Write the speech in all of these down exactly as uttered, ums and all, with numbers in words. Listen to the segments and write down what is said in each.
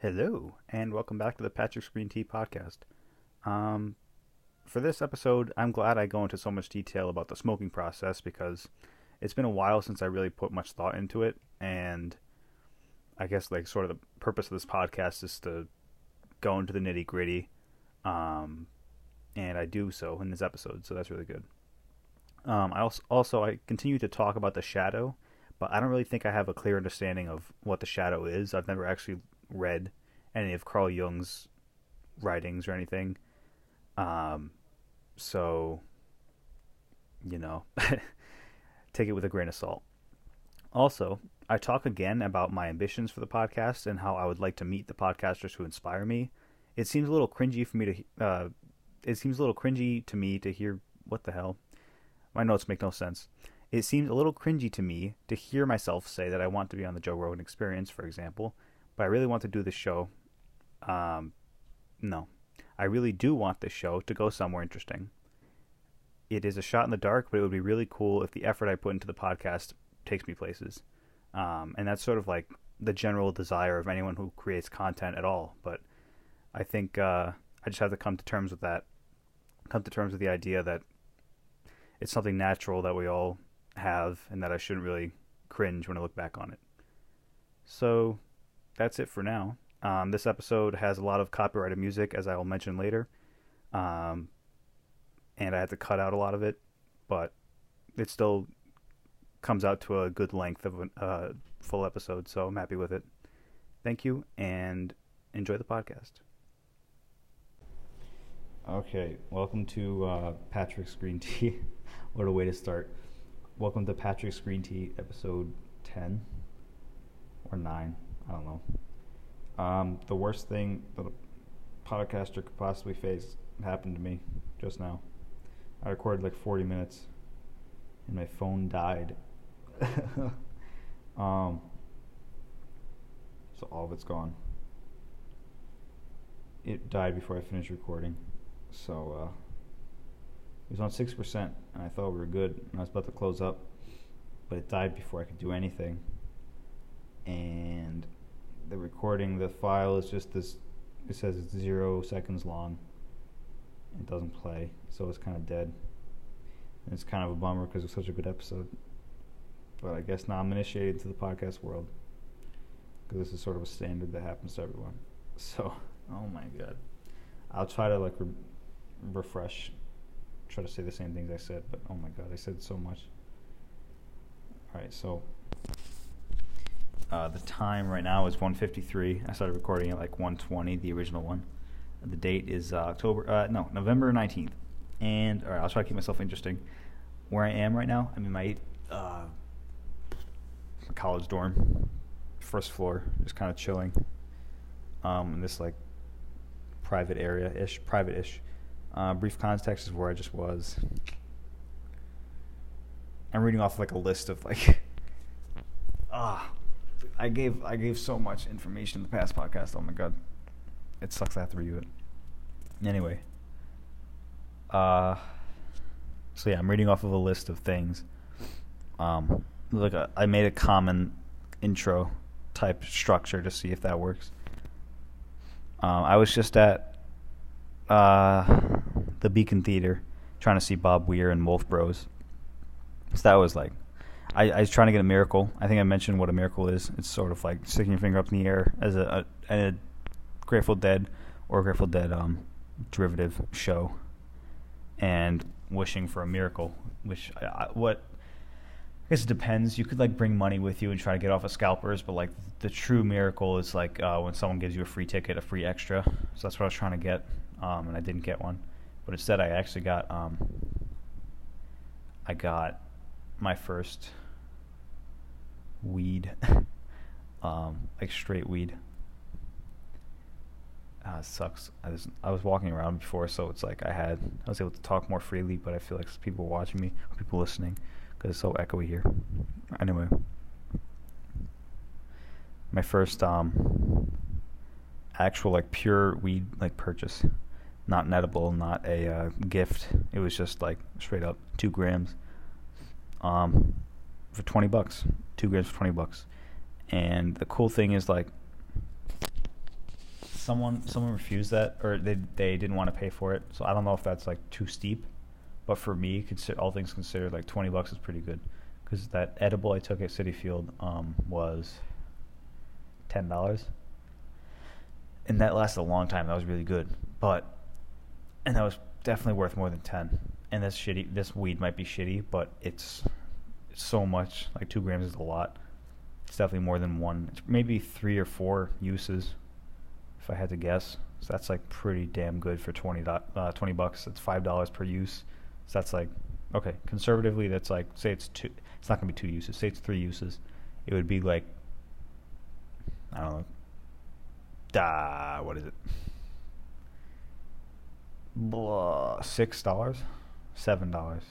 Hello, and welcome back to the Patrick's Green Tea podcast. Um, for this episode, I'm glad I go into so much detail about the smoking process because it's been a while since I really put much thought into it, and I guess like sort of the purpose of this podcast is to go into the nitty-gritty, um, and I do so in this episode, so that's really good. Um, I also, also I continue to talk about the shadow, but I don't really think I have a clear understanding of what the shadow is. I've never actually read any of Carl Jung's writings or anything, um so you know take it with a grain of salt. Also, I talk again about my ambitions for the podcast and how I would like to meet the podcasters who inspire me. It seems a little cringy for me to uh it seems a little cringy to me to hear what the hell my notes make no sense it seems a little cringy to me to hear myself say that I want to be on the Joe Rogan Experience, for example. But I really want to do this show. Um, no, I really do want this show to go somewhere interesting. It is a shot in the dark, but it would be really cool if the effort I put into the podcast takes me places. Um, and that's sort of like the general desire of anyone who creates content at all. But I think uh, I just have to come to terms with that, come to terms with the idea that it's something natural that we all have and that I shouldn't really cringe when I look back on it. So that's it for now. Um, this episode has a lot of copyrighted music, as I will mention later. Um, and I had to cut out a lot of it, but it still comes out to a good length of a uh, full episode, so I'm happy with it. Thank you, and enjoy the podcast. Okay, welcome to uh, Patrick's Green Tea. What a way to start. Welcome to Patrick's Green Tea, episode ten or nine. I don't know. Um, the worst thing that a podcaster could possibly face happened to me just now. I recorded like forty minutes, and my phone died. um, so all of it's gone. It died before I finished recording. So uh, it was on six percent, and I thought we were good, and I was about to close up, but it died before I could do anything. And the recording, the file is just this, it says it's zero seconds long. It doesn't play, so it's kind of dead. And it's kind of a bummer because it's such a good episode. But I guess now I'm initiated to the podcast world because this is sort of a standard that happens to everyone. So, oh my god. I'll try to like re- refresh, try to say the same things I said, but oh my god, I said so much. Alright, so Uh, the time right now is one fifty-three. I started recording at like one twenty, the original one. The date is uh, October, uh, no, November nineteenth. And, all right, I'll try to keep myself interesting. Where I am right now, I'm in my uh, college dorm, first floor, just kind of chilling. Um, in this like private area-ish, private-ish. Uh, brief context is where I just was. I'm reading off like a list of like, ah. I gave I gave so much information in the past podcast. Oh my god, it sucks. I have to review it. Anyway, uh, so yeah, I'm reading off of a list of things. Um, like a, I made a common intro type structure to see if that works. Um, I was just at uh the Beacon Theater trying to see Bob Weir and Wolf Bros. So that was like. I, I was trying to get a miracle. I think I mentioned what a miracle is. It's sort of like sticking your finger up in the air as a, a, a Grateful Dead or Grateful Dead um, derivative show, and wishing for a miracle. Which I, I, what I guess it depends. You could like bring money with you and try to get off of scalpers, but like the true miracle is like uh, when someone gives you a free ticket, a free extra. So that's what I was trying to get, um, and I didn't get one. But instead, I actually got um, I got. my first weed, um, like straight weed. Ah, it sucks. I was I was walking around before, so it's like I had I was able to talk more freely, but I feel like people watching me, or people listening, because it's so echoey here. Anyway, my first um actual like pure weed like purchase, not an edible, not a uh, gift. It was just like straight up two grams. Um, for twenty bucks, two grams for twenty bucks. And the cool thing is like, someone someone refused that, or they they didn't want to pay for it. So I don't know if that's like too steep, but for me, consider, all things considered, like twenty bucks is pretty good, because that edible I took at Citi Field um, was ten dollars, and that lasted a long time. That was really good, but and that was definitely worth more than ten. And this shitty, this weed might be shitty, but it's, it's so much. Like two grams is a lot. It's definitely more than one. It's maybe three or four uses, if I had to guess. So that's like pretty damn good for twenty, uh, twenty bucks. That's five dollars per use. So that's like, okay, conservatively, that's like, say it's two. It's not gonna be two uses. Say it's three uses. It would be like, I don't know. Ah, what is it? Blah, six dollars, seven dollars.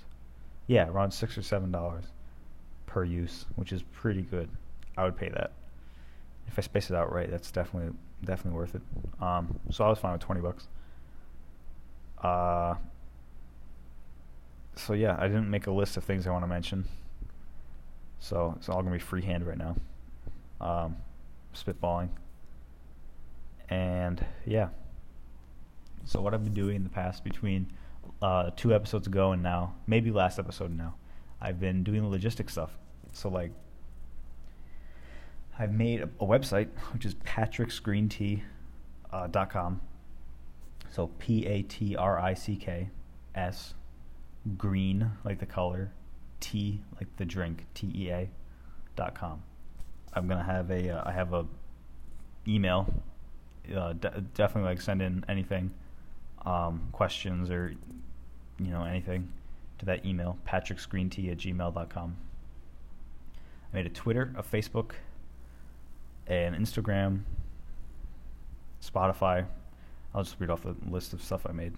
Yeah, around six or seven dollars per use, which is pretty good. I would pay that. If I space it out right, that's definitely definitely worth it. Um, so I was fine with twenty bucks. Uh, so yeah, I didn't make a list of things I want to mention. So it's all gonna be freehand right now, um, spitballing. And yeah. So what I've been doing in the past, between uh, two episodes ago and now, maybe last episode and now, I've been doing the logistics stuff. So like, I've made a, a website, which is patrick's green tea dot com. So P A T R I C K S, green, like the color, tea, like the drink, T E A, dot com. I'm going to have a, uh, I have a email, uh, de- definitely like send in anything, um, questions or, you know, anything to that email, patricksgreentea at gmail dot com. I made a Twitter, a Facebook, and Instagram, Spotify. I'll just read off the list of stuff I made.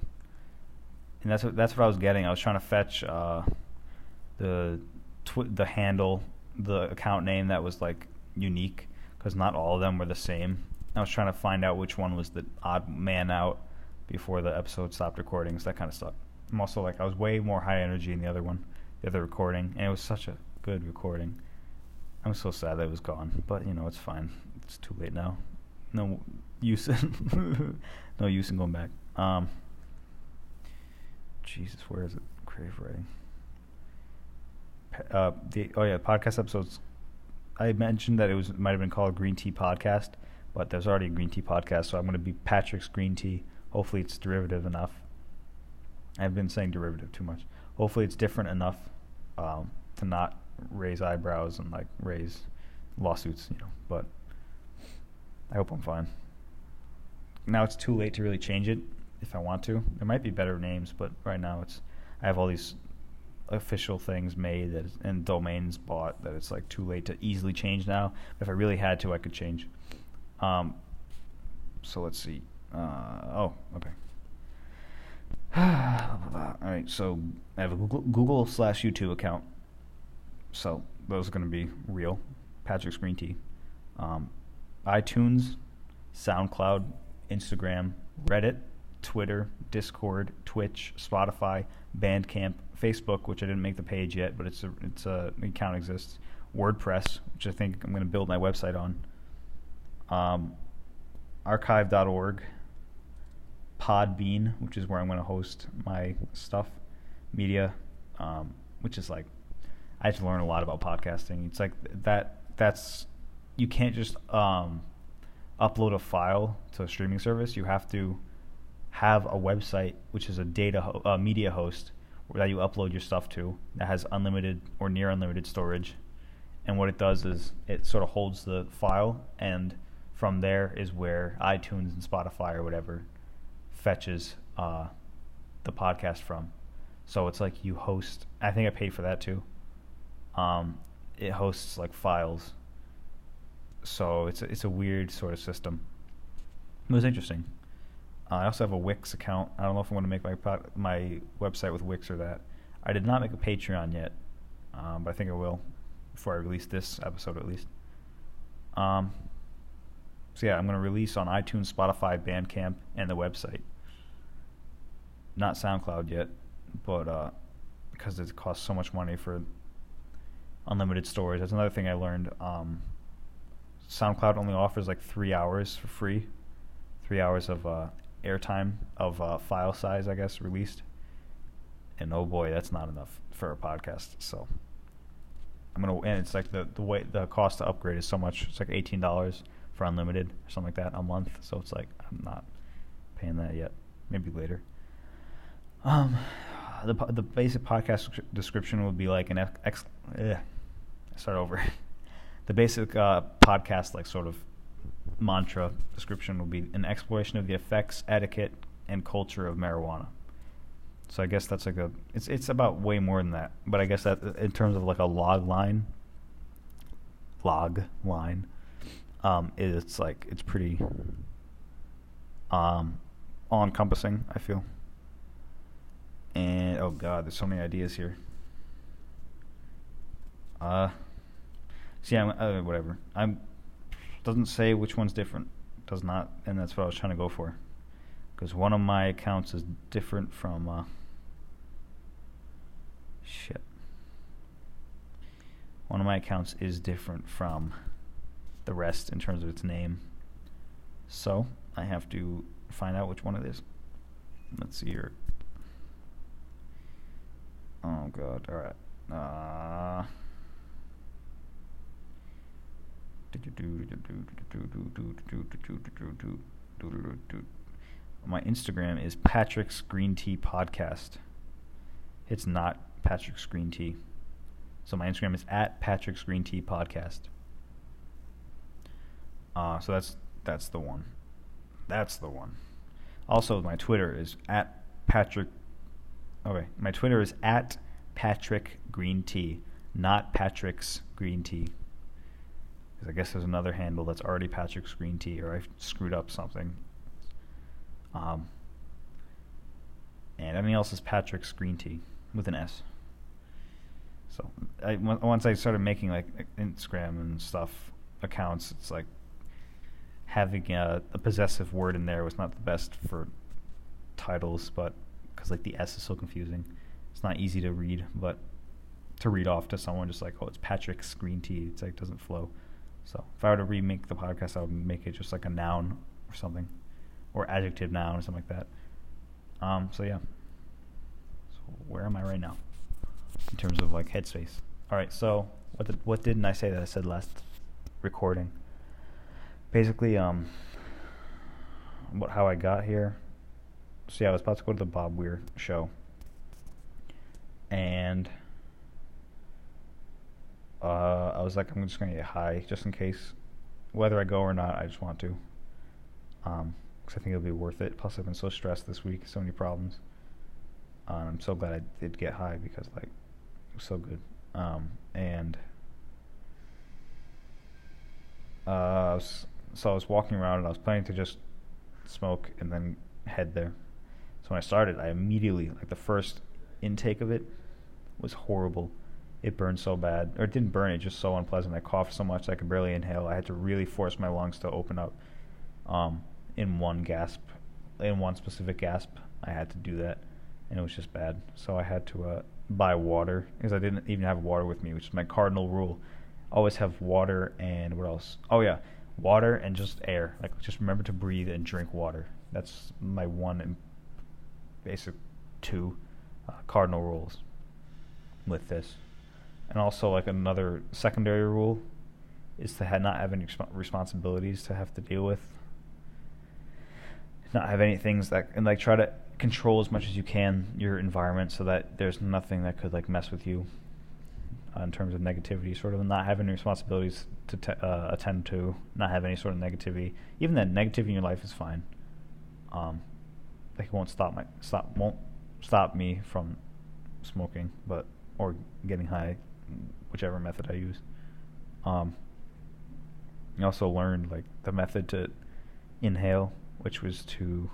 And that's what, that's what I was getting. I was trying to fetch uh, the tw- the handle, the account name that was like unique, because not all of them were the same. I was trying to find out which one was the odd man out before the episode stopped recording, so that kind of sucked. I'm also like, I was way more high energy in the other one, the other recording, and it was such a good recording. I'm so sad that it was gone, but you know, it's fine. It's too late now. No use in no use in going back. Um, Jesus, where is it? Creative writing. Uh, the oh yeah, podcast episodes. I mentioned that it was might have been called Green Tea Podcast, but there's already a Green Tea Podcast, so I'm going to be Patrick's Green Tea. Hopefully, it's derivative enough. I've been saying derivative too much. Hopefully, it's different enough um, to not raise eyebrows and like raise lawsuits, you know. But I hope I'm fine. Now it's too late to really change it if I want to. There might be better names, but right now it's I have all these official things made that is, and domains bought that it's like too late to easily change now. But if I really had to, I could change. Um. So let's see. Uh, oh, okay. All right, so I have a Google, Google slash YouTube account, so those are going to be real. Patrick's Green Tea, um, iTunes, SoundCloud, Instagram, Reddit, Twitter, Discord, Twitch, Spotify, Bandcamp, Facebook, which I didn't make the page yet, but it's a it's a an account exists. WordPress, which I think I'm going to build my website on. Um, archive dot org. Podbean, which is where I'm going to host my stuff, media, um, which is like, I had to learn a lot about podcasting. It's like that, that's, you can't just um, upload a file to a streaming service. You have to have a website, which is a data, ho- uh, media host that you upload your stuff to that has unlimited or near unlimited storage. And what it does is it sort of holds the file, and from there is where iTunes and Spotify or whatever fetches uh, the podcast from. So it's like you host, I think I paid for that too. Um, it hosts like files. So it's a, it's a weird sort of system. It was interesting. Uh, I also have a Wix account. I don't know if I want to make my pod, my website with Wix or that. I did not make a Patreon yet, um, but I think I will before I release this episode at least. Um, So yeah, I'm going to release on iTunes, Spotify, Bandcamp, and the website. Not SoundCloud yet, but uh, because it costs so much money for unlimited storage. That's another thing I learned. Um, SoundCloud only offers like three hours for free, three hours of uh, airtime of uh, file size, I guess, released. And oh boy, that's not enough for a podcast. So I'm gonna, and it's like the the way the cost to upgrade is so much. It's like eighteen dollars for unlimited or something like that a month. So it's like I'm not paying that yet. Maybe later. Um, the the basic podcast description would be like an ex. Ugh, start over. The basic uh, podcast like sort of mantra description would be an exploration of the effects, etiquette, and culture of marijuana. So I guess that's like a it's it's about way more than that. But I guess that in terms of like a log line, log line, um, it's like it's pretty um all encompassing, I feel. And oh god, there's so many ideas here. Uh, see, I'm uh, whatever. I'm doesn't say which one's different. Does not, and that's what I was trying to go for. Because one of my accounts is different from. Uh, Shit. One of my accounts is different from the rest in terms of its name. So I have to find out which one it is. Let's see here. Oh god, alright. Uh, my Instagram is Patrick's Green Tea Podcast. It's not Patrick's Green Tea. So my Instagram is at Patrick's Green Tea Podcast. Uh, so that's that's the one. That's the one. Also, my Twitter is at Patrick. Okay, my Twitter is at Patrick Green Tea, not Patrick's Green Tea. Because I guess there's another handle that's already Patrick's Green Tea, or I screwed up something. Um, and everything else is Patrick's Green Tea with an S. So I, w- once I started making like Instagram and stuff accounts, it's like having a, a possessive word in there was not the best for titles, but because like the S is so confusing, it's not easy to read. But to read off to someone just like, oh, it's Patrick's Green Tea, it's like doesn't flow. So if I were to remake the podcast, I would make it just like a noun or something. Or adjective noun or something like that. Um, so yeah. So where am I right now? In terms of like headspace. Alright, so what did, what didn't I say that I said last recording? Basically, um what how I got here. So yeah, I was about to go to the Bob Weir show. And uh I was like, I'm just gonna get high just in case. Whether I go or not, I just want to. Um I think it'll be worth it. Plus, I've been so stressed this week, so many problems. Um, I'm so glad I did get high because, like, it was so good. Um, and uh, I was, so I was walking around and I was planning to just smoke and then head there. So when I started, I immediately, like, the first intake of it was horrible. It burned so bad, or it didn't burn; it just so unpleasant. I coughed so much I could barely inhale. I had to really force my lungs to open up. Um, in one gasp, in one specific gasp, I had to do that, and it was just bad. So I had to uh, buy water, because I didn't even have water with me, which is my cardinal rule. Always have water and what else? Oh yeah, water and just air. Like, just remember to breathe and drink water. That's my one basic two uh, cardinal rules with this. And also, like, another secondary rule is to ha- not have any resp- responsibilities to have to deal with. Not have any things that, and like try to control as much as you can your environment so that there's nothing that could like mess with you uh, in terms of negativity, sort of, and not have any responsibilities to te- uh, attend to, not have any sort of negativity. Even that negativity in your life is fine. Um, like it won't stop my stop won't stop me from smoking, but or getting high, whichever method I use. Um, I also learned like the method to inhale, which was to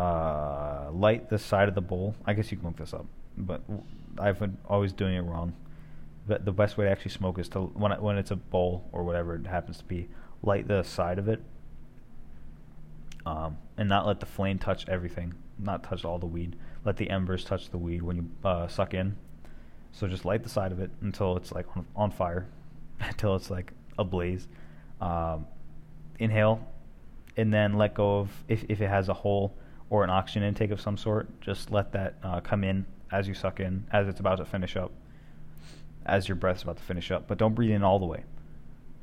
uh, light the side of the bowl. I guess you can look this up, but w- I've been always doing it wrong. But the best way to actually smoke is to, when it, when it's a bowl or whatever it happens to be, light the side of it, um, and not let the flame touch everything, not touch all the weed. Let the embers touch the weed when you uh, suck in. So just light the side of it until it's like on, on fire, until it's like ablaze. Um, Inhale, and then let go of, if, if it has a hole or an oxygen intake of some sort, just let that uh, come in as you suck in, as it's about to finish up, as your breath's about to finish up. But don't breathe in all the way.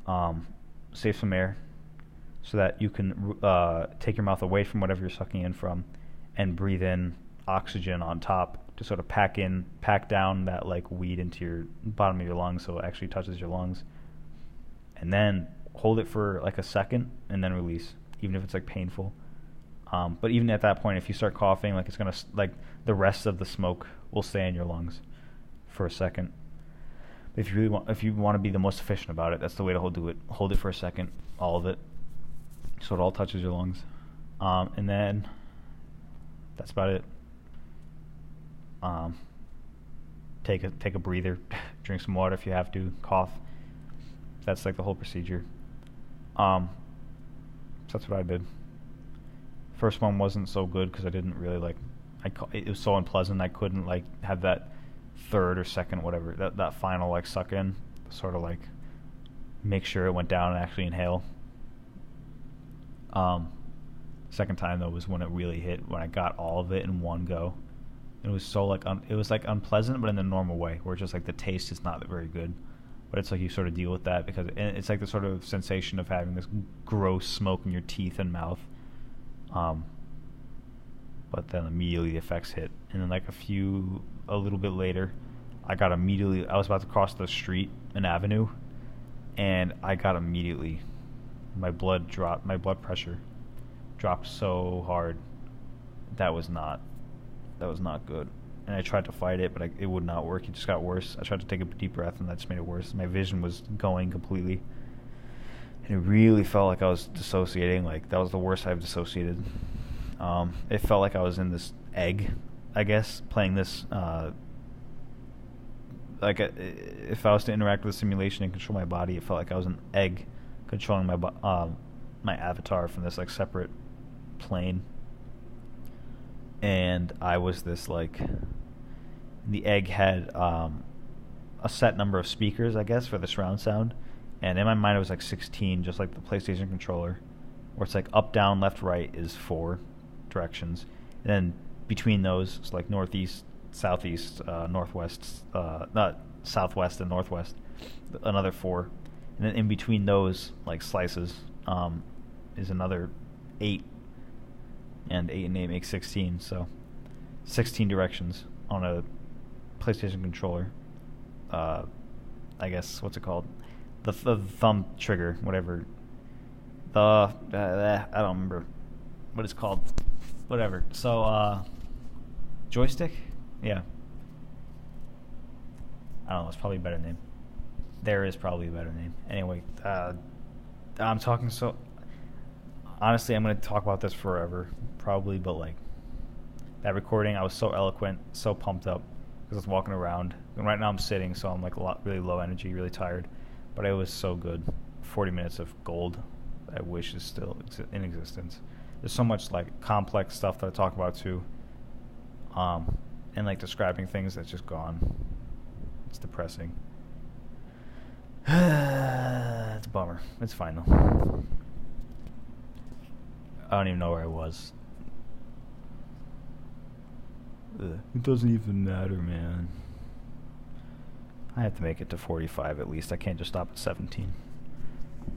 Um, save some air so that you can uh, take your mouth away from whatever you're sucking in from and breathe in oxygen on top to sort of pack in, pack down that like weed into your bottom of your lungs so it actually touches your lungs. And then hold it for like a second and then release, even if it's like painful. Um, but even at that point, if you start coughing, like it's gonna, like the rest of the smoke will stay in your lungs for a second. If you really want, if you want to be the most efficient about it, that's the way to hold do it. Hold it for a second, all of it, so it all touches your lungs, um, and then that's about it. Um, take a take a breather, drink some water if you have to, cough. That's like the whole procedure. Um, so that's what I did. First one wasn't so good because I didn't really like. I it was so unpleasant I couldn't like have that third or second whatever that that final like suck in, sort of like make sure it went down and actually inhale. Um, second time though was when it really hit, when I got all of it in one go. It was so like un it was like unpleasant, but in the normal way, where it's just like the taste is not very good. But it's like you sort of deal with that because it's like the sort of sensation of having this gross smoke in your teeth and mouth. Um, but then immediately the effects hit. And then like a few, a little bit later, I got immediately, I was about to cross the street, an avenue, and I got immediately, my blood dropped, my blood pressure dropped so hard. That was not, that was not good. And I tried to fight it, but I, it would not work. It just got worse. I tried to take a deep breath, and that just made it worse. My vision was going completely. And it really felt like I was dissociating. Like, that was the worst I've dissociated. Um, it felt like I was in this egg, I guess, playing this. Uh, like, a, if I was to interact with the simulation and control my body, it felt like I was an egg controlling my uh, my avatar from this, like, separate plane. And I was this, like, the egg had um, a set number of speakers, I guess, for the surround sound. And in my mind, it was like sixteen, just like the PlayStation controller, where it's like up, down, left, right is four directions. And then between those, it's like northeast, southeast, uh, northwest, uh, not southwest and northwest, another four. And then in between those, like slices, um, is another eight. And eight and eight make sixteen, so sixteen directions on a PlayStation controller. Uh, I guess, what's it called? The, th the thumb trigger, whatever. The, uh, I don't remember what it's called. Whatever. So, uh, joystick? Yeah. I don't know, it's probably a better name. There is probably a better name. Anyway, uh, I'm talking so... Honestly, I'm going to talk about this forever, probably, but, like, that recording, I was so eloquent, so pumped up, because I was walking around, and right now I'm sitting, so I'm, like, a lot, really low energy, really tired, but it was so good. forty minutes of gold, I wish, is still ex in existence. There's so much, like, complex stuff that I talk about, too, um, and, like, describing things that's just gone. It's depressing. It's a bummer. It's fine, though. I don't even know where I was. Ugh. It doesn't even matter, man. I have to make it to forty-five at least. I can't just stop at seventeen.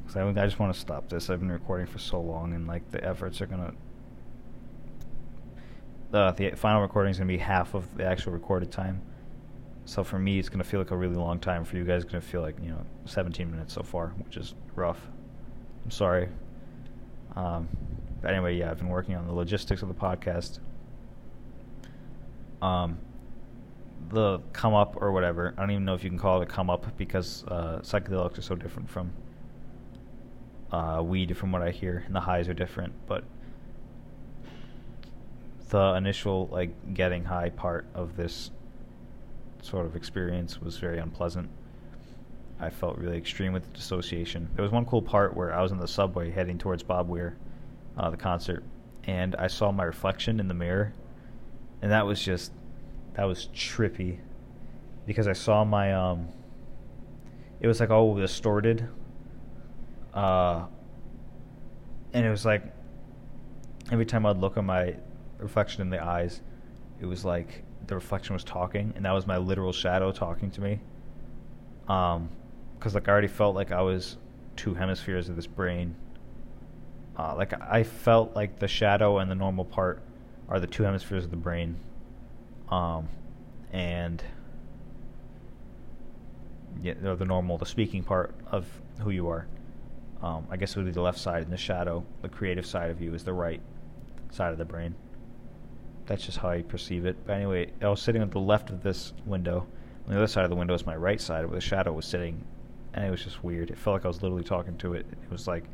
Because I, I just want to stop this. I've been recording for so long, and like the efforts are gonna. Uh, the final recording is gonna be half of the actual recorded time. So for me, it's gonna feel like a really long time. For you guys, it's gonna feel like, you know, seventeen minutes so far, which is rough. I'm sorry. Um. But anyway, yeah, I've been working on the logistics of the podcast. Um, the come up or whatever. I don't even know if you can call it a come up because uh, psychedelics are so different from uh, weed, from what I hear, and the highs are different. But the initial like getting high part of this sort of experience was very unpleasant. I felt really extreme with the dissociation. There was one cool part where I was in the subway heading towards Bob Weir. Uh, the concert, and I saw my reflection in the mirror, and that was just, that was trippy, because I saw my, um, it was like all distorted, uh, and it was like, every time I'd look at my reflection in the eyes, it was like the reflection was talking, and that was my literal shadow talking to me. Um, because like I already felt like I was two hemispheres of this brain. Uh, like I felt like the shadow and the normal part are the two hemispheres of the brain. Um, and yeah, they're the normal, the speaking part of who you are. Um, I guess it would be the left side, and the shadow, the creative side of you, is the right side of the brain. That's just how I perceive it. But anyway, I was sitting at the left of this window. On the other side of the window is my right side, where the shadow was sitting. And it was just weird. It felt like I was literally talking to it. It was like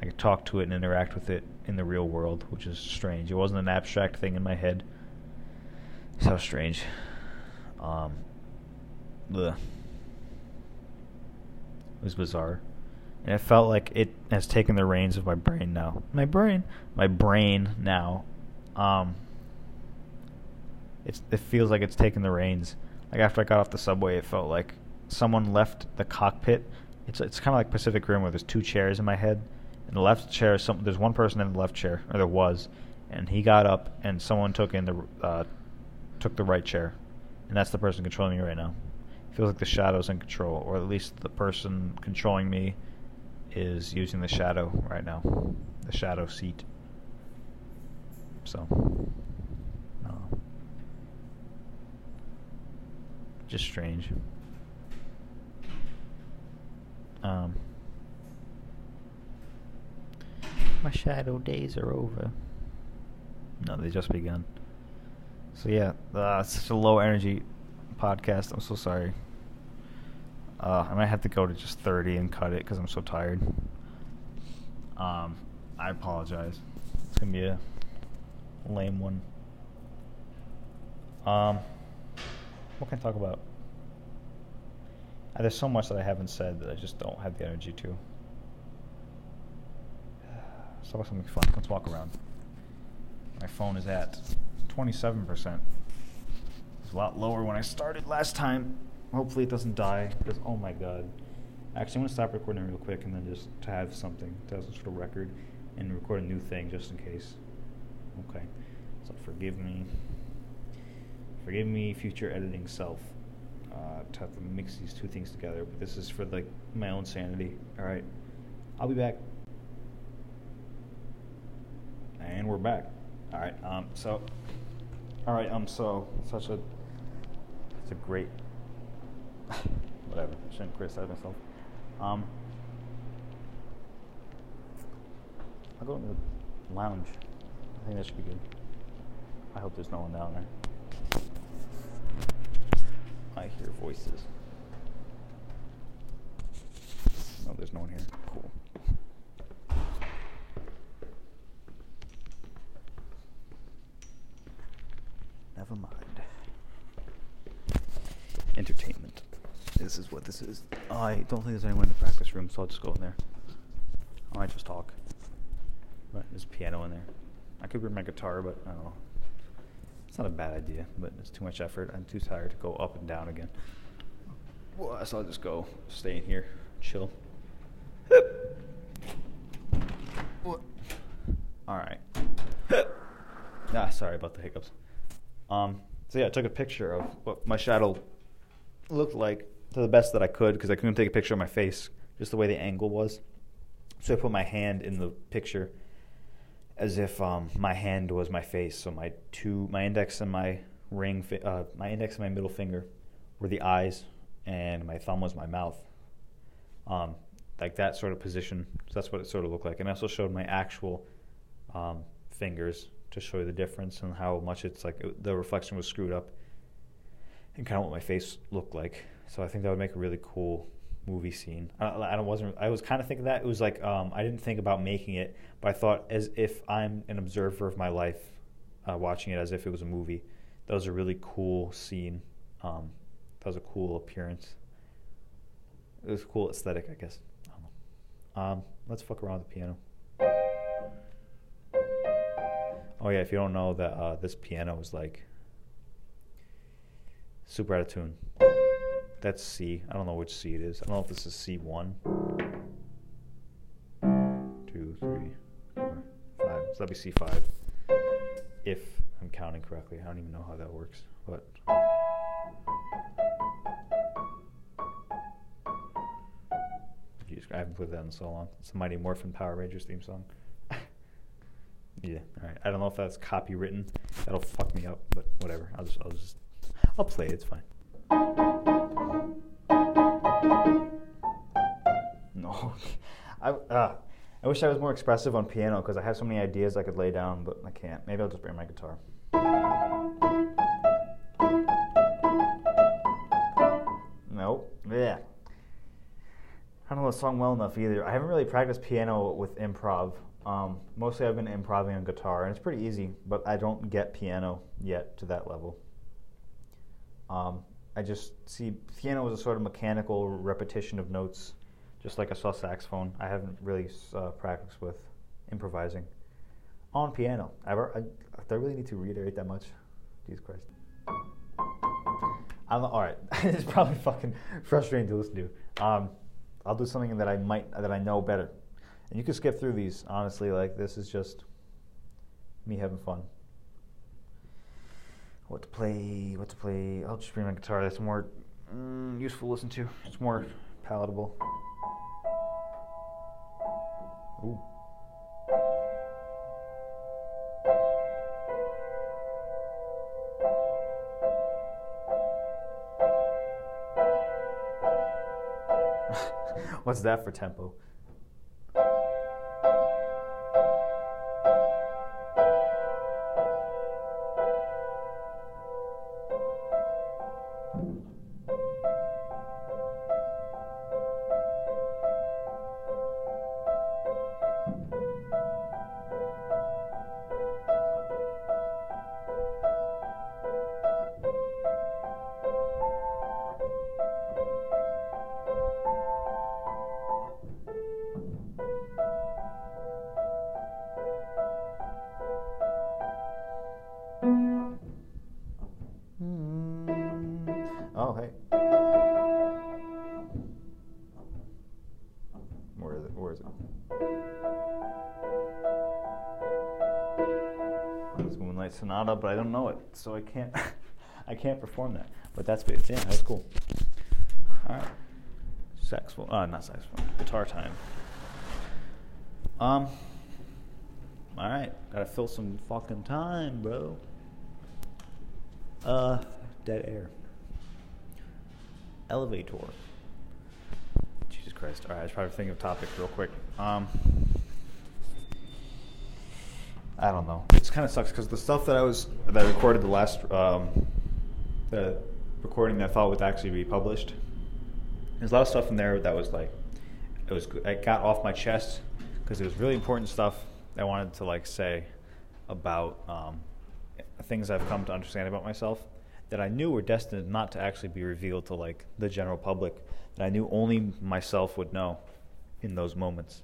I could talk to it and interact with it in the real world, which is strange. It wasn't an abstract thing in my head. So strange. Um, bleh. It was bizarre. And it felt like it has taken the reins of my brain now. My brain? My brain now. Um, it's, it feels like it's taken the reins. Like, after I got off the subway, it felt like someone left the cockpit. It's it's kind of like Pacific Rim, where there's two chairs in my head. And the left chair, is some, there's one person in the left chair, or there was. And he got up, and someone took in the uh, took the right chair. And that's the person controlling me right now. It feels like the shadow's in control, or at least the person controlling me is using the shadow right now, the shadow seat. So, I don't know. Just strange. Um, my shadow days are over. No, they just begun. So yeah, uh, it's such a low energy podcast. I'm so sorry. Uh, I might have to go to just thirty and cut it because I'm so tired. Um, I apologize. It's going to be a lame one. Um, what can I talk about? Uh, there's so much that I haven't said that I just don't have the energy to. Let's talk about something fun. Let's walk around. My phone is at twenty-seven percent. It's a lot lower when I started last time. Hopefully it doesn't die, because, oh my god. Actually, I'm going to stop recording real quick and then just to have something, to have some sort of record, and record a new thing just in case. Okay. So forgive me. Forgive me, future editing self. Uh, to have to mix these two things together, but this is for, like, my own sanity. Alright. I'll be back. And we're back. Alright, um, so. Alright, um, so. Such a. It's a great. Whatever, shouldn't criticize myself. Um, I'll go in the lounge. I think that should be good. I hope there's no one down there. I hear voices. No, there's no one here. Cool. Never mind. Entertainment. This is what this is. Oh, I don't think there's anyone in the practice room, so I'll just go in there. I might just talk. But there's a piano in there. I could bring my guitar, but I don't know. It's not a bad idea, but it's too much effort. I'm too tired to go up and down again. Well, so I'll just go stay in here, chill. Alright. Ah, sorry about the hiccups. Um, so yeah, I took a picture of what my shadow looked like to the best that I could, because I couldn't take a picture of my face, just the way the angle was. So I put my hand in the picture as if um, my hand was my face. So my two, my index and my ring, fi- uh, my index and my middle finger were the eyes, and my thumb was my mouth. Um, like that sort of position. So that's what it sort of looked like. And I also showed my actual um, fingers to show you the difference and how much it's like it, the reflection was screwed up, and kind of what my face looked like. So I think that would make a really cool movie scene. I, I wasn't. I was kind of thinking that it was like um, I didn't think about making it, but I thought as if I'm an observer of my life, uh, watching it as if it was a movie. That was a really cool scene. Um, that was a cool appearance. It was a cool aesthetic, I guess. I don't know. Um, let's fuck around with the piano. Oh yeah, if you don't know that uh, this piano is like. Super out of tune. That's C. I don't know which C it is. I don't know if this is C one. Two, three, four, five. So that'd be C five, if I'm counting correctly. I don't even know how that works, but. I haven't played that in so long. It's the Mighty Morphin Power Rangers theme song. Yeah, all right. I don't know if that's copywritten. That'll fuck me up, but whatever. I'll just, I'll just, I'll play it. It's fine. No, I, uh, I wish I was more expressive on piano because I have so many ideas I could lay down, but I can't. Maybe I'll just bring my guitar. Nope. Yeah. I don't know the song well enough either. I haven't really practiced piano with improv. Um, mostly I've been improvising on guitar, and it's pretty easy, but I don't get piano yet to that level. Um, I just see piano as a sort of mechanical repetition of notes, just like I saw saxophone. I haven't really uh, practiced with improvising on piano. I've, I, do I really need to reiterate that much? Jesus Christ. I'm, all right, it's probably fucking frustrating to listen to. Um, I'll do something that I might, that I know better. And you can skip through these, honestly, like this is just me having fun. What to play, what to play. I'll just bring my guitar, that's more mm, useful to listen to. It's more palatable. Ooh. What's that for tempo? Sonata, but I don't know it, so I can't I can't perform that, but that's good. Yeah, that's cool. Alright, saxophone, uh, not saxophone, guitar time. Um alright, gotta fill some fucking time, bro. Uh dead air. Elevator. Jesus Christ. Alright, I should probably think of topics real quick. um I don't know. It kind of sucks because the stuff that I was that I recorded the last um, the recording that I thought would actually be published. There's a lot of stuff in there that was like, it was I got off my chest because it was really important stuff I wanted to like say about um, things I've come to understand about myself that I knew were destined not to actually be revealed to like the general public, that I knew only myself would know in those moments.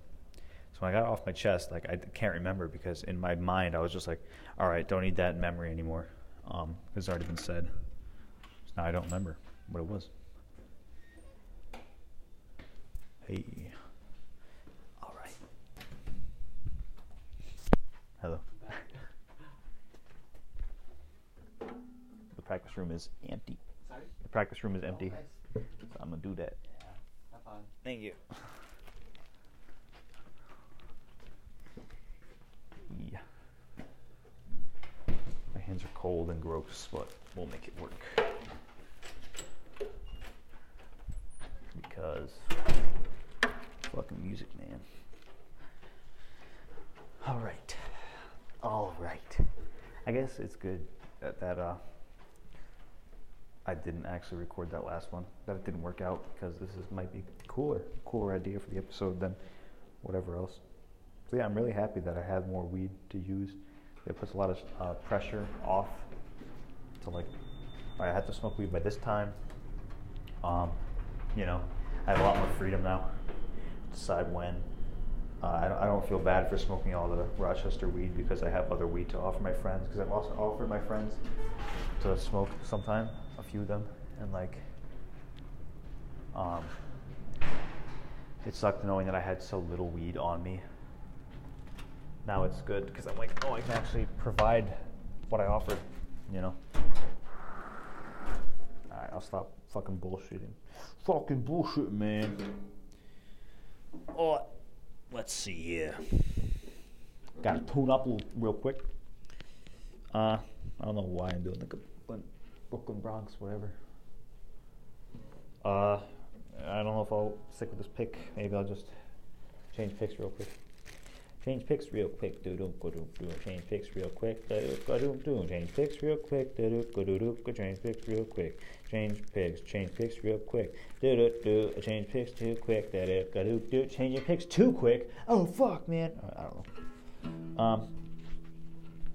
So when I got it off my chest, like I can't remember because in my mind I was just like, all right, don't need that in memory anymore. Um, it's already been said. So now I don't remember what it was. Hey. All right. Hello. The practice room is empty. Sorry? The practice room is empty. Oh, nice. So I'm going to do that. Yeah. Have fun. Thank you. Yeah. My hands are cold and gross, but we'll make it work. Because fucking music, man. All right. All right. I guess it's good that, that uh, I didn't actually record that last one. That it didn't work out because this is might be cooler, cooler idea for the episode than whatever else. So yeah, I'm really happy that I have more weed to use. It puts a lot of uh, pressure off to like, all right, I have to smoke weed by this time. Um, you know, I have a lot more freedom now to decide when. Uh, I, don't, I don't feel bad for smoking all the Rochester weed because I have other weed to offer my friends, because I've also offered my friends to smoke sometime, a few of them, and like, um, it sucked knowing that I had so little weed on me. now it's good because I'm like, oh, I can actually provide what I offered, you know. All right, I'll stop fucking bullshitting. Fucking bullshit, man. Oh, let's see here. Gotta tune up real quick. Uh, I don't know why I'm doing the Brooklyn Bronx, whatever. Uh, I don't know if I'll stick with this pick. Maybe I'll just change picks real quick. Change picks real quick. Do do go do do. Change picks real quick. Do go do do. Change picks real quick. Do do go do do. Change picks real quick. Change picks. Change picks real quick. Do do do. Change picks too quick. Do do go do do. Changing picks too quick. Oh fuck, man. I don't know. Um.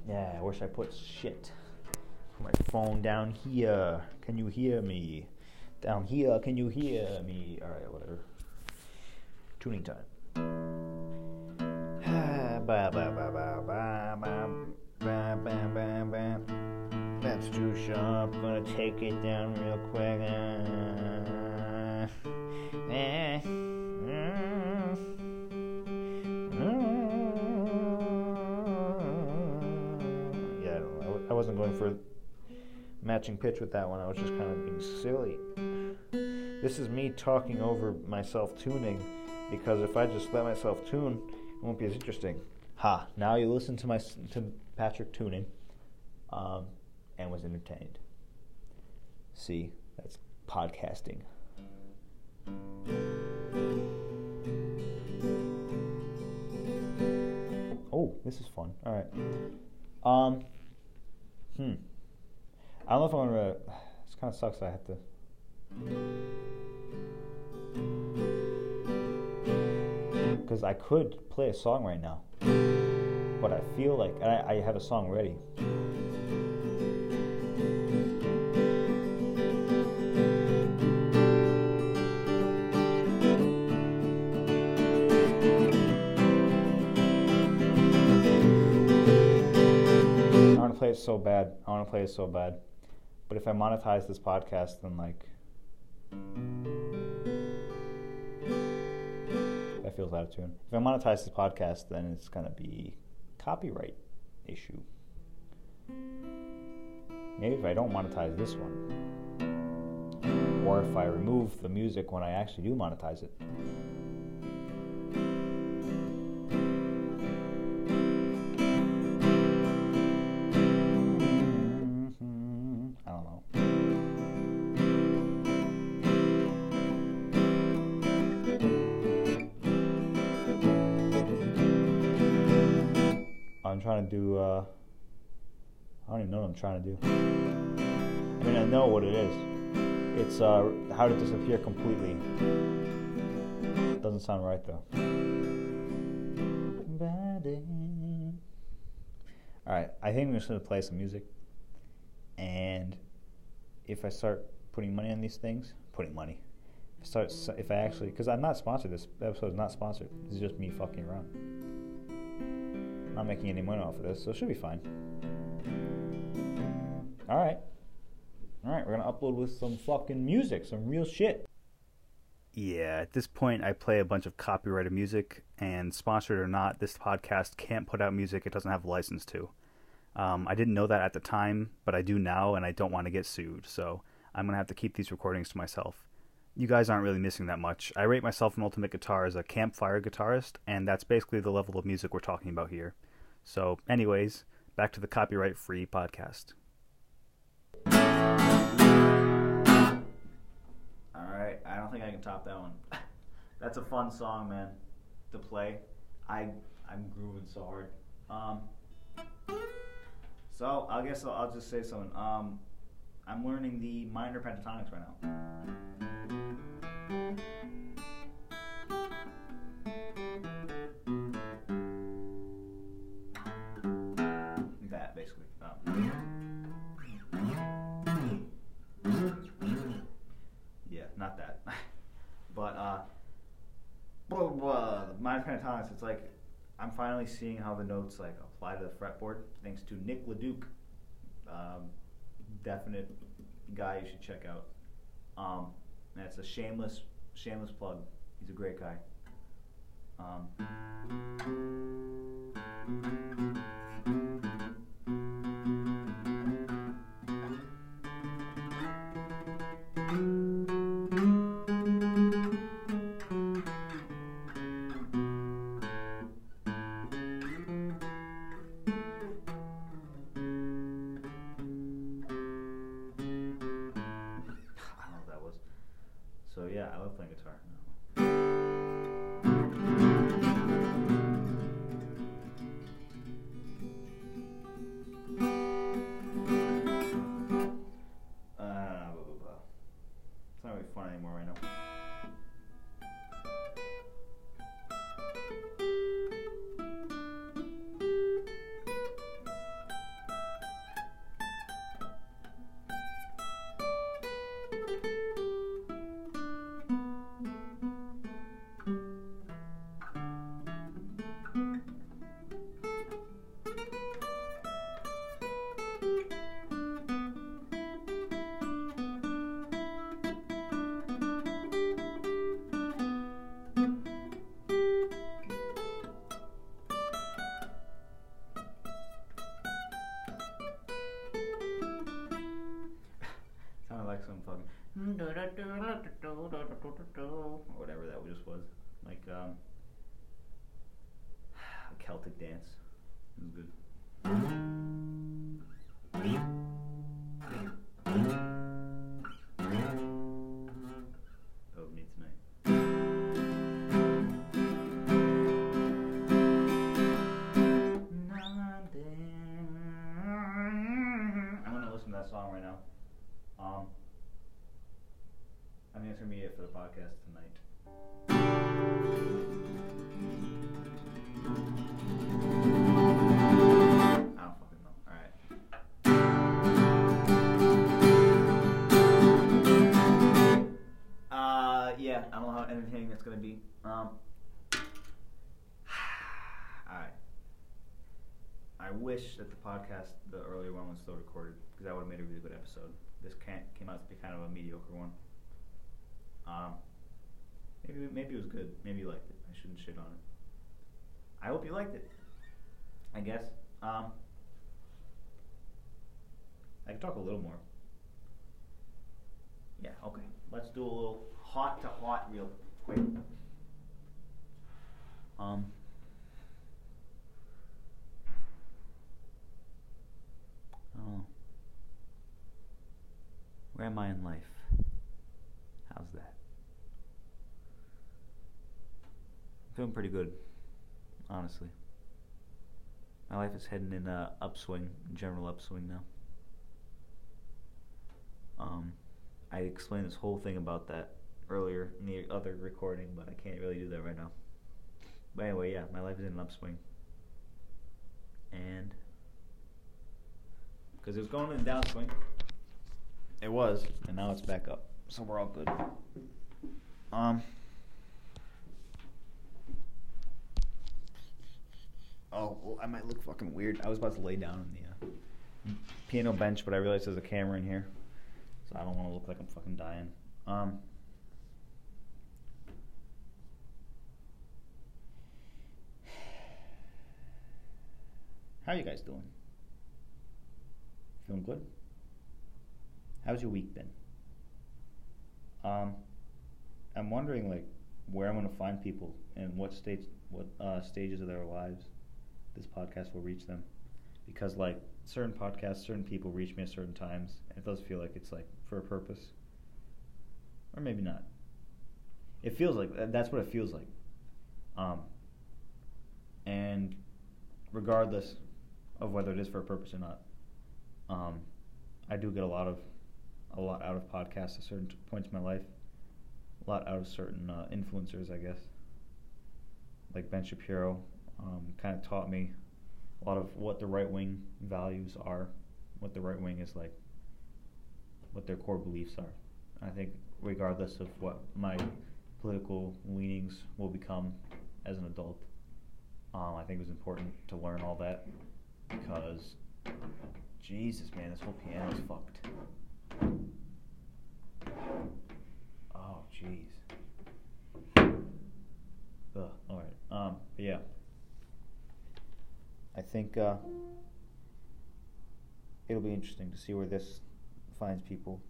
Yeah, I wish I put shit. Put my phone down here. Can you hear me? Down here, can you hear me? Alright, whatever. Tuning time. That's too sharp. Gonna take it down real quick. Yeah, I don't know. I wasn't going for matching pitch with that one. I was just kind of being silly. This is me talking over myself tuning, because if I just let myself tune, it won't be as interesting. Ha! Now you listen to my to Patrick tuning, um, and was entertained. See, that's podcasting. Oh, this is fun. All right. Um. Hmm. I don't know if I'm gonna. This kind of sucks. I have to. Because I could play a song right now, but I feel like I, I have a song ready. I want to play it so bad. I want to play it so bad. But if I monetize this podcast, then like. That feels out of tune. If I monetize this podcast, then it's gonna be copyright issue. Maybe if I don't monetize this one, or if I remove the music when I actually do monetize it. Trying to do, uh, I don't even know what I'm trying to do. I mean, I know what it is. It's, uh, how to disappear completely. Doesn't sound right, though. Alright, I think I'm just going to play some music. And if I start putting money on these things, putting money. If I, start, if I actually, because I'm not sponsored, this episode is not sponsored. This is just me fucking around. Not making any money off of this, so it should be fine. Alright. Alright, we're gonna upload with some fucking music, some real shit. Yeah, at this point I play a bunch of copyrighted music, and sponsored or not, this podcast can't put out music it doesn't have a license to. Um, I didn't know that at the time, but I do now, and I don't want to get sued, so I'm gonna have to keep these recordings to myself. You guys aren't really missing that much. I rate myself in Ultimate Guitar as a campfire guitarist, and that's basically the level of music we're talking about here. So, anyways, back to the copyright-free podcast. Alright, I don't think I can top that one. That's a fun song, man, to play. I, I'm grooving so hard. Um, so, I guess I'll, I'll just say something. Um, I'm learning the minor pentatonics right now. That basically. Um, yeah, not that. But uh, blah, blah, the minor pentatonics. It's like I'm finally seeing how the notes like apply to the fretboard. Thanks to Nick Leduc, um, definite guy you should check out. Um, That's a shameless, shameless plug. He's a great guy. Um. Whatever that just was, like um, a Celtic dance. It was good. Oh, me tonight. I want to listen to that song right now. Um. I think that's going to be it for the podcast tonight. I don't fucking know. Alright. Uh, yeah, I don't know how entertaining that's going to be. Um, Alright. I wish that the podcast, the earlier one, was still recorded, because that would have made a really good episode. This can't, came out to be kind of a mediocre one. Um, maybe maybe it was good. Maybe you liked it. I shouldn't shit on it. I hope you liked it, I guess. Um, I can talk a little more. Yeah, okay. Let's do a little hot to hot real quick. Um, oh, where am I in life? How's that? I'm feeling pretty good, honestly. My life is heading in a upswing, general upswing now. Um, I explained this whole thing about that earlier in the other recording, but I can't really do that right now. But anyway, yeah, my life is in an upswing. And, because it was going in the downswing. It was, and now it's back up. So we're all good. Um. Oh, well, I might look fucking weird. I was about to lay down on the uh, piano bench, but I realized there's a camera in here, so I don't want to look like I'm fucking dying. Um. How are you guys doing? Feeling good? How's your week been? Um, I'm wondering, like, where I'm going to find people and what states, what uh, stages of their lives this podcast will reach them. Because, like, certain podcasts, certain people reach me at certain times, and it does feel like it's, like, for a purpose. Or maybe not. It feels like, that's what it feels like. Um, and regardless of whether it is for a purpose or not, um, I do get a lot of a lot out of podcasts at certain points in my life, a lot out of certain uh, influencers, I guess, like Ben Shapiro. Um, kind of taught me a lot of what the right wing values are, what the right wing is like, what their core beliefs are. I think regardless of what my political leanings will become as an adult, um, I think it was important to learn all that, because Jesus, man, this whole piano is fucked. Oh, jeez. Ugh, alright. Um, yeah. I think uh, it'll be interesting to see where this finds people.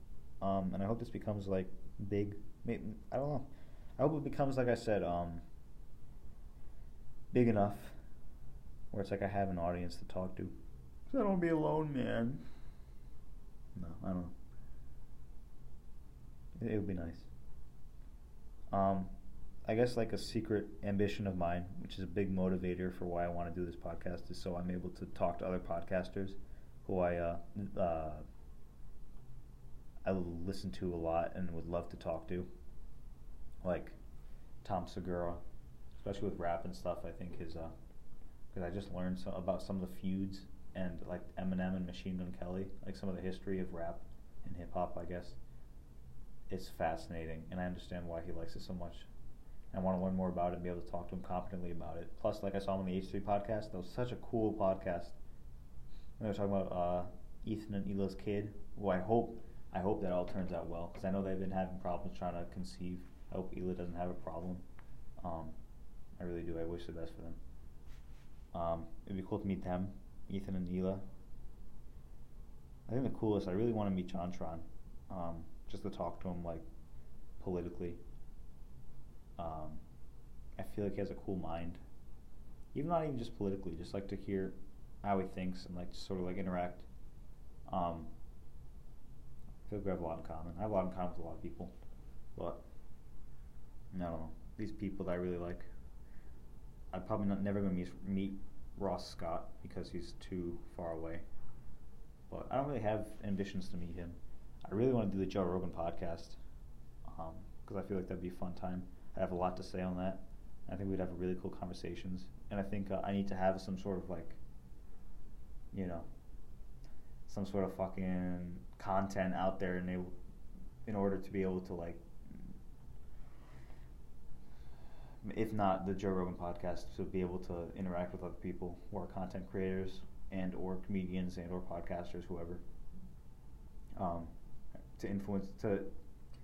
Um, and I hope this becomes, like, big. Maybe, I don't know. I hope it becomes, like I said, um, big enough where it's like I have an audience to talk to. So I don't be alone, man. No, I don't know. It, it would be nice. Um, I guess, like, a secret ambition of mine, which is a big motivator for why I want to do this podcast, is so I'm able to talk to other podcasters who I uh, uh, I listen to a lot and would love to talk to, like Tom Segura, especially with rap and stuff. I think his, because uh, I just learned so about some of the feuds and like Eminem and Machine Gun Kelly, like some of the history of rap and hip hop. I guess it's fascinating, and I understand why he likes it so much. I want to learn more about it and be able to talk to him competently about it. Plus, like I saw him on the H three podcast. That was such a cool podcast. They were talking about uh, Ethan and Hila's kid, who I hope I hope that all turns out well, because I know they've been having problems trying to conceive. I hope Hila doesn't have a problem. Um, I really do. I wish the best for them. Um, it'd be cool to meet them, Ethan and Hila. I think the coolest, I really want to meet Chantron, um, just to talk to him, like, politically. Um, I feel like he has a cool mind. Even not even just politically, just like to hear how he thinks and like to sort of like interact. Um, I feel like we have a lot in common. I have a lot in common with a lot of people, but I don't know. These people that I really like, I'm probably not never gonna meet, meet Ross Scott because he's too far away. But I don't really have ambitions to meet him. I really want to do the Joe Rogan podcast um, because I feel like that'd be a fun time. I have a lot to say on that. I think we'd have really cool conversations, and I think uh, I need to have some sort of like. You know, some sort of fucking content out there and they, in order to be able to, like, if not the Joe Rogan podcast, to be able to interact with other people who are content creators and or comedians and or podcasters, whoever, um, to influence, to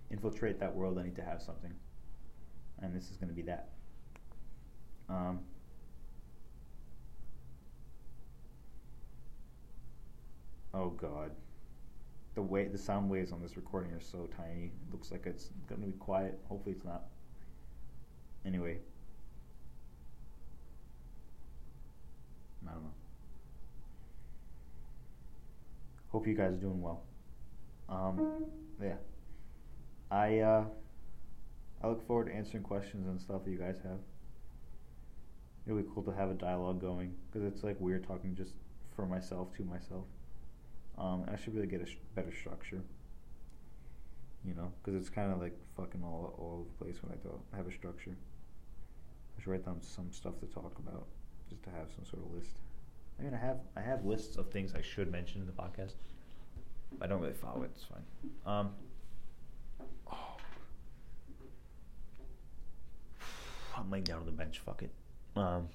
infiltrate that world, I need to have something. And this is going to be that. Um... Oh god, the way the sound waves on this recording are so tiny. It looks like it's gonna be quiet. Hopefully it's not. Anyway, I don't know. Hope you guys are doing well. Um, yeah, I uh, I look forward to answering questions and stuff that you guys have. It'll be cool to have a dialogue going, because it's like weird talking just for myself to myself. Um, I should really get a sh- better structure, you know, because it's kind of like fucking all, all over the place when I don't have a structure. I should write down some stuff to talk about, just to have some sort of list. I mean, I have I have lists of things I should mention in the podcast. I don't really follow it. It's fine. Um, oh. I'm laying down on the bench. Fuck it. Um,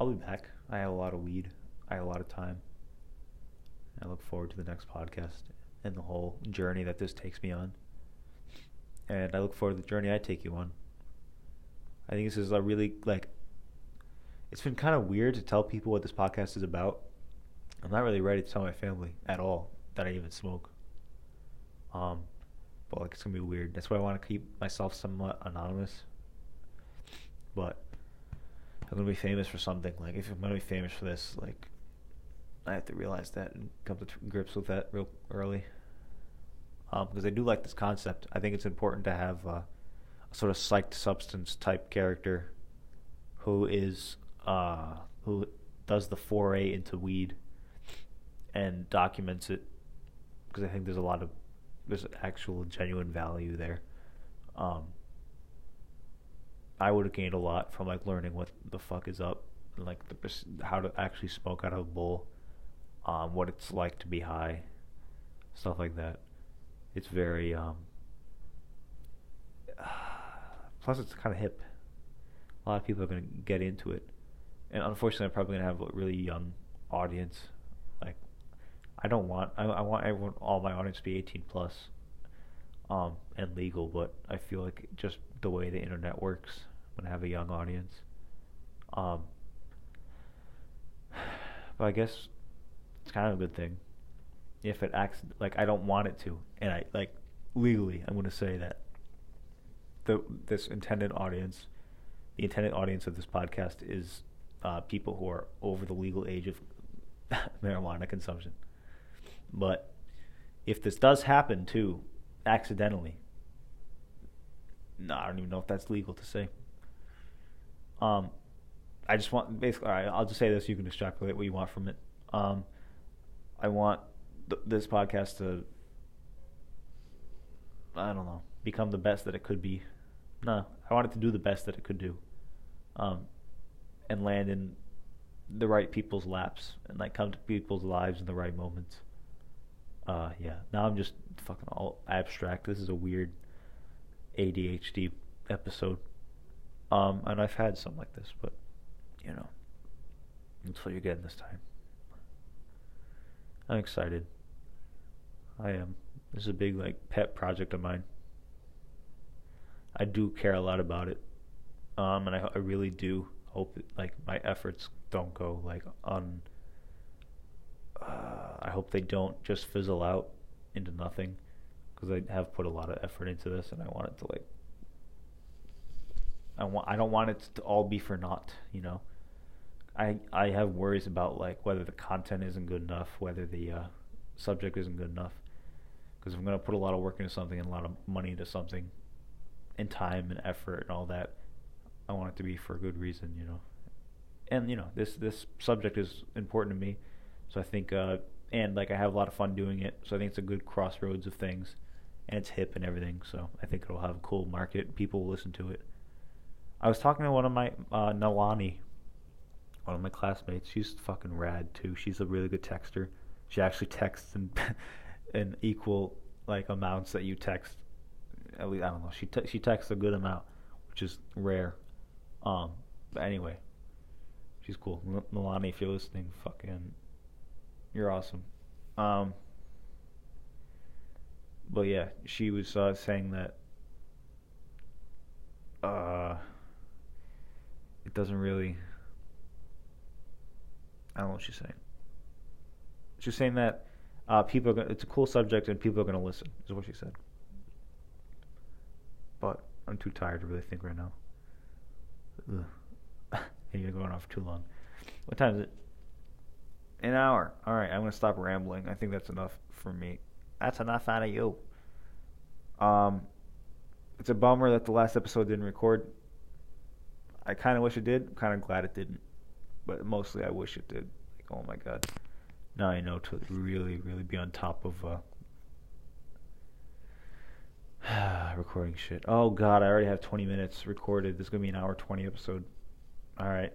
I'll be back. I have a lot of weed. I have a lot of time. I look forward to the next podcast and the whole journey that this takes me on. And I look forward to the journey I take you on. I think this is a really, like, it's been kind of weird to tell people what this podcast is about. I'm not really ready to tell my family at all that I even smoke. Um, but, like, it's going to be weird. That's why I want to keep myself somewhat anonymous. But I'm going to be famous for something. Like, if I'm going to be famous for this, like, I have to realize that and come to grips with that real early. Um, because I do like this concept. I think it's important to have uh, a sort of psyched substance type character who is uh, who does the foray into weed and documents it, because I think there's a lot of there's actual genuine value there. Um, I would have gained a lot from like learning what the fuck is up and like the, how to actually smoke out of a bowl. Um, what it's like to be high, stuff like that. It's very, um, uh, plus it's kind of hip. A lot of people are going to get into it. And unfortunately, I'm probably going to have a really young audience. Like, I don't want, I, I want everyone, all my audience to be eighteen plus um, and legal, but I feel like just the way the internet works, I'm going to have a young audience. Um, So I guess it's kind of a good thing. If it acts, like, I don't want it to. And I, like, legally, I'm going to say that the this intended audience, the intended audience of this podcast is uh, people who are over the legal age of marijuana consumption. But if this does happen, too, accidentally, no, nah, I don't even know if that's legal to say. Um, I just want, basically, all right, I'll just say this. You can extrapolate what you want from it. Um, I want th- this podcast to, I don't know, become the best that it could be. No, I want it to do the best that it could do, um, and land in the right people's laps and, like, come to people's lives in the right moments. Uh, yeah, now I'm just fucking all abstract. This is a weird A D H D episode. Um, and I've had something like this, but, you know, that's what you're getting this time. I'm excited. I am. This is a big, like, pet project of mine. I do care a lot about it. Um, and I, I really do hope that, like, my efforts don't go, like, un... Uh, I hope they don't just fizzle out into nothing, because I have put a lot of effort into this, and I want it to, like, I want I don't want it to all be for naught, you know. I I have worries about, like, whether the content isn't good enough, whether the uh, subject isn't good enough, because if I'm gonna put a lot of work into something and a lot of money into something, and time and effort and all that, I want it to be for a good reason, you know. And you know, this this subject is important to me. So I think, uh, and like I have a lot of fun doing it, so I think it's a good crossroads of things, and it's hip and everything, so I think it'll have a cool market, people will listen to it. I was talking to one of my, uh, Nalani, one of my classmates. She's fucking rad too, she's a really good texter. She actually texts in, in equal, like, amounts that you text, at least, I don't know, she te- she texts a good amount, which is rare, um, but anyway, she's cool. N- Nalani, if you're listening, fucking... you're awesome. Um, but yeah, she was uh, saying that uh, it doesn't really... I don't know what she's saying. She's saying that uh, people are gonna, it's a cool subject and people are going to listen, is what she said. But I'm too tired to really think right now. Ugh. You're going on for too long. What time is it? An hour. All right, I'm going to stop rambling. I think that's enough for me. That's enough out of you. Um, it's a bummer that the last episode didn't record. I kind of wish it did. I'm kind of glad it didn't. But mostly I wish it did. Like, oh, my God. Now I know to really, really be on top of uh, recording shit. Oh, God, I already have twenty minutes recorded. This is going to be an hour twenty episode. All right.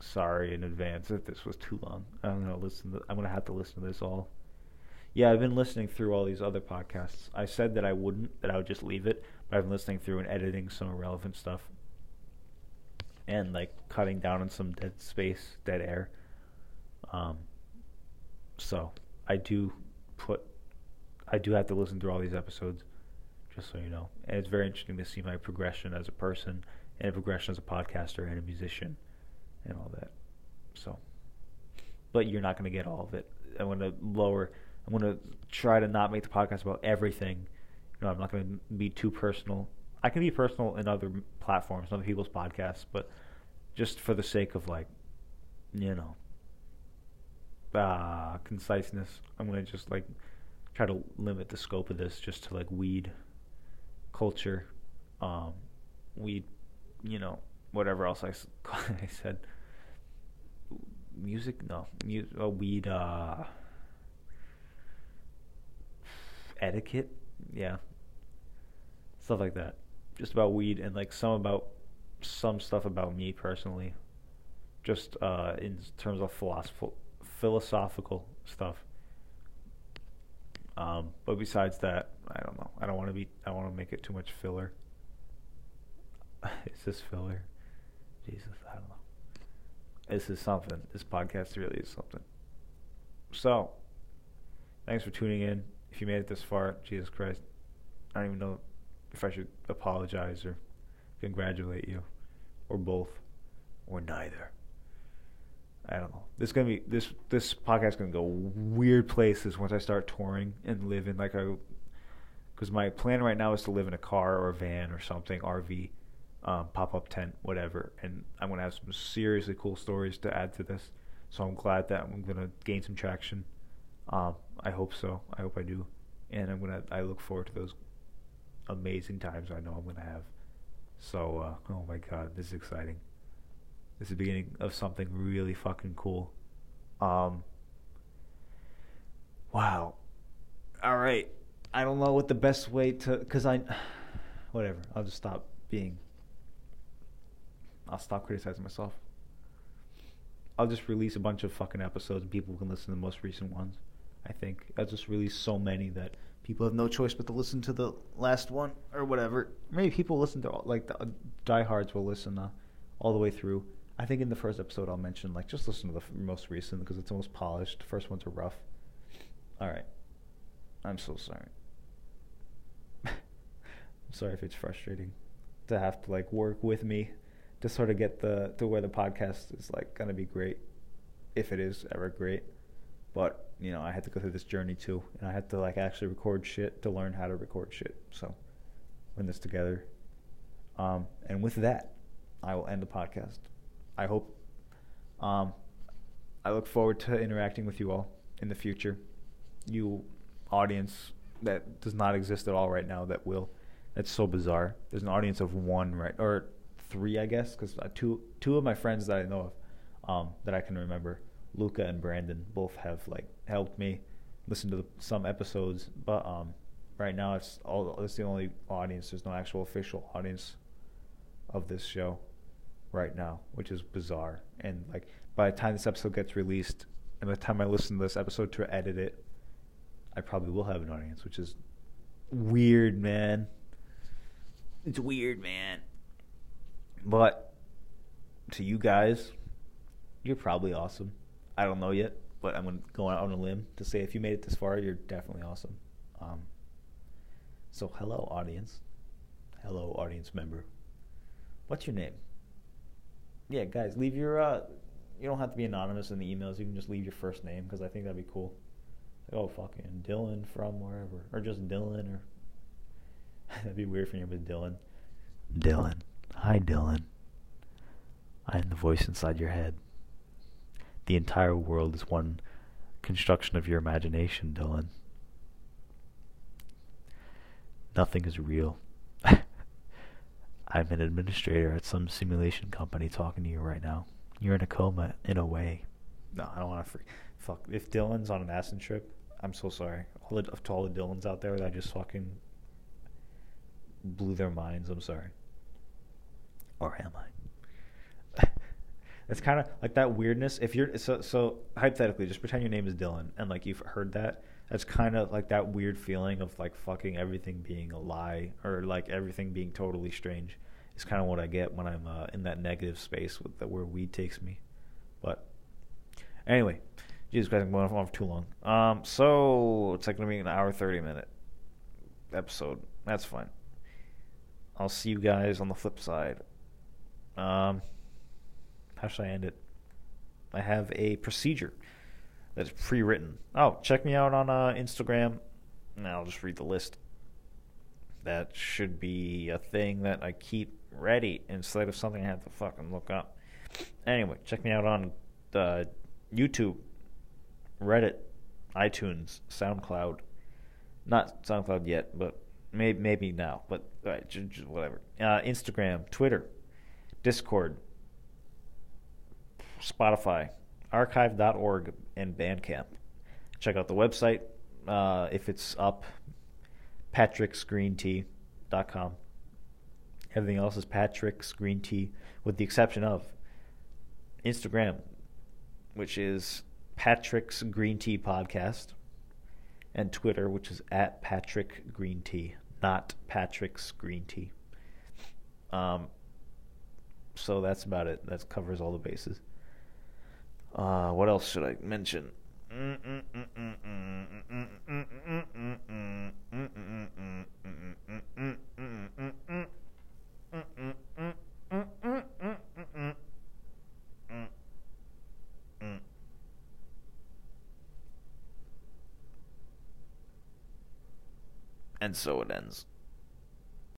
Sorry in advance if this was too long. I'm gonna listen. To, I'm gonna have to listen to this all. Yeah, I've been listening through all these other podcasts. I said that I wouldn't, that I would just leave it, but I've been listening through and editing some irrelevant stuff, and like cutting down on some dead space, dead air. Um. So I do put, I do have to listen through all these episodes, just so you know. And it's very interesting to see my progression as a person and a progression as a podcaster and a musician. And all that, so. But you're not going to get all of it. I'm going to lower. I'm going to try to not make the podcast about everything. You know, I'm not going to be too personal. I can be personal in other platforms, in other people's podcasts, but just for the sake of, like, you know, ah, conciseness, I'm going to just like try to limit the scope of this just to like weed culture, um, weed, you know, whatever else I, I said. Music? No. Mu- oh, weed. Uh, etiquette? Yeah. Stuff like that. Just about weed and like some about some stuff about me personally. Just uh, in terms of philosoph- philosophical stuff. Um, but besides that, I don't know. I don't want to be. I want to make it too much filler. Is this filler? Jesus, I don't know. This is something. This podcast really is something. So, thanks for tuning in. If you made it this far, Jesus Christ, I don't even know if I should apologize or congratulate you, or both, or neither. I don't know. This gonna be this this podcast gonna go weird places once I start touring and live in like a, because my plan right now is to live in a car or a van or something, R V, um, pop up tent, whatever. And I'm gonna have some seriously cool stories to add to this. So I'm glad that I'm gonna gain some traction. Um, I hope so. I hope I do. And I'm gonna. I look forward to those amazing times I know I'm gonna have. So, uh, oh my God, this is exciting. This is the beginning of something really fucking cool. Um, wow. All right. I don't know what the best way to... Because I... Whatever. I'll just stop being... I'll stop criticizing myself. I'll just release a bunch of fucking episodes and people can listen to the most recent ones, I think. I'll just release so many that people have no choice but to listen to the last one or whatever. Maybe people listen to... Like, the diehards will listen uh, all the way through. I think in the first episode I'll mention, like, just listen to the f- most recent because it's the most polished. The first ones are rough. All right. I'm so sorry. I'm sorry if it's frustrating to have to, like, work with me to sort of get the to where the podcast is, like, going to be great, if it is ever great. But, you know, I had to go through this journey, too, and I had to, like, actually record shit to learn how to record shit. So, we're in this together. Um, and with that, I will end the podcast. I hope. Um, I look forward to interacting with you all in the future. You audience that does not exist at all right now that will. That's so bizarre. There's an audience of one, right? Or three, I guess, because two two of my friends that I know of um, that I can remember, Luca and Brandon, both have, like, helped me listen to the, some episodes. But um, right now, it's all it's the only audience. There's no actual official audience of this show right now, which is bizarre. And, like, by the time this episode gets released and by the time I listen to this episode to edit it, I probably will have an audience, which is weird, man. It's weird, man. But to you guys, you're probably awesome. I don't know yet, but I'm going to go out on a limb to say if you made it this far, you're definitely awesome. Um, so hello, audience. Hello, audience member. What's your name? Yeah, guys, leave your... Uh, you don't have to be anonymous in the emails. You can just leave your first name because I think that'd be cool. Like, oh, fucking Dylan from wherever. Or just Dylan. Or that'd be weird for you, but Dylan. Dylan. Hi, Dylan. I am the voice inside your head. The entire world is one construction of your imagination, Dylan. Nothing is real. I'm an administrator at some simulation company talking to you right now. You're in a coma, in a way. No, I don't want to freak. Fuck. If Dylan's on an acid trip, I'm so sorry. All the, to all the Dylans out there that just fucking blew their minds, I'm sorry. Or am I? That's kind of like that weirdness. If you're so, so hypothetically, just pretend your name is Dylan and, like, you've heard that. That's kind of like that weird feeling of, like, fucking everything being a lie or, like, everything being totally strange. It's kind of what I get when I'm uh, in that negative space with the, where weed takes me. But anyway, Jesus Christ, I'm going on for too long. Um, so it's like going to be an hour, thirty minute episode. That's fine. I'll see you guys on the flip side. Um, how should I end it? I have a procedure that's pre-written. Oh, check me out on uh, Instagram. And I'll just read the list. That should be a thing that I keep ready instead of something I have to fucking look up. Anyway, check me out on uh, YouTube, Reddit, iTunes, SoundCloud. Not SoundCloud yet, but maybe maybe now. But all right, j- j- whatever. Uh, Instagram, Twitter, Discord, Spotify, archive dot org, and Bandcamp. Check out the website uh, if it's up. Patrick's Green Tea dot com. Everything else is Patrick's Green Tea, with the exception of Instagram, which is Patrick's Green Tea Podcast, and Twitter, which is at Patrick Green Tea, not Patrick's Green Tea. Um. So that's about it. That covers all the bases. Uh, what else should I mention? And so it ends.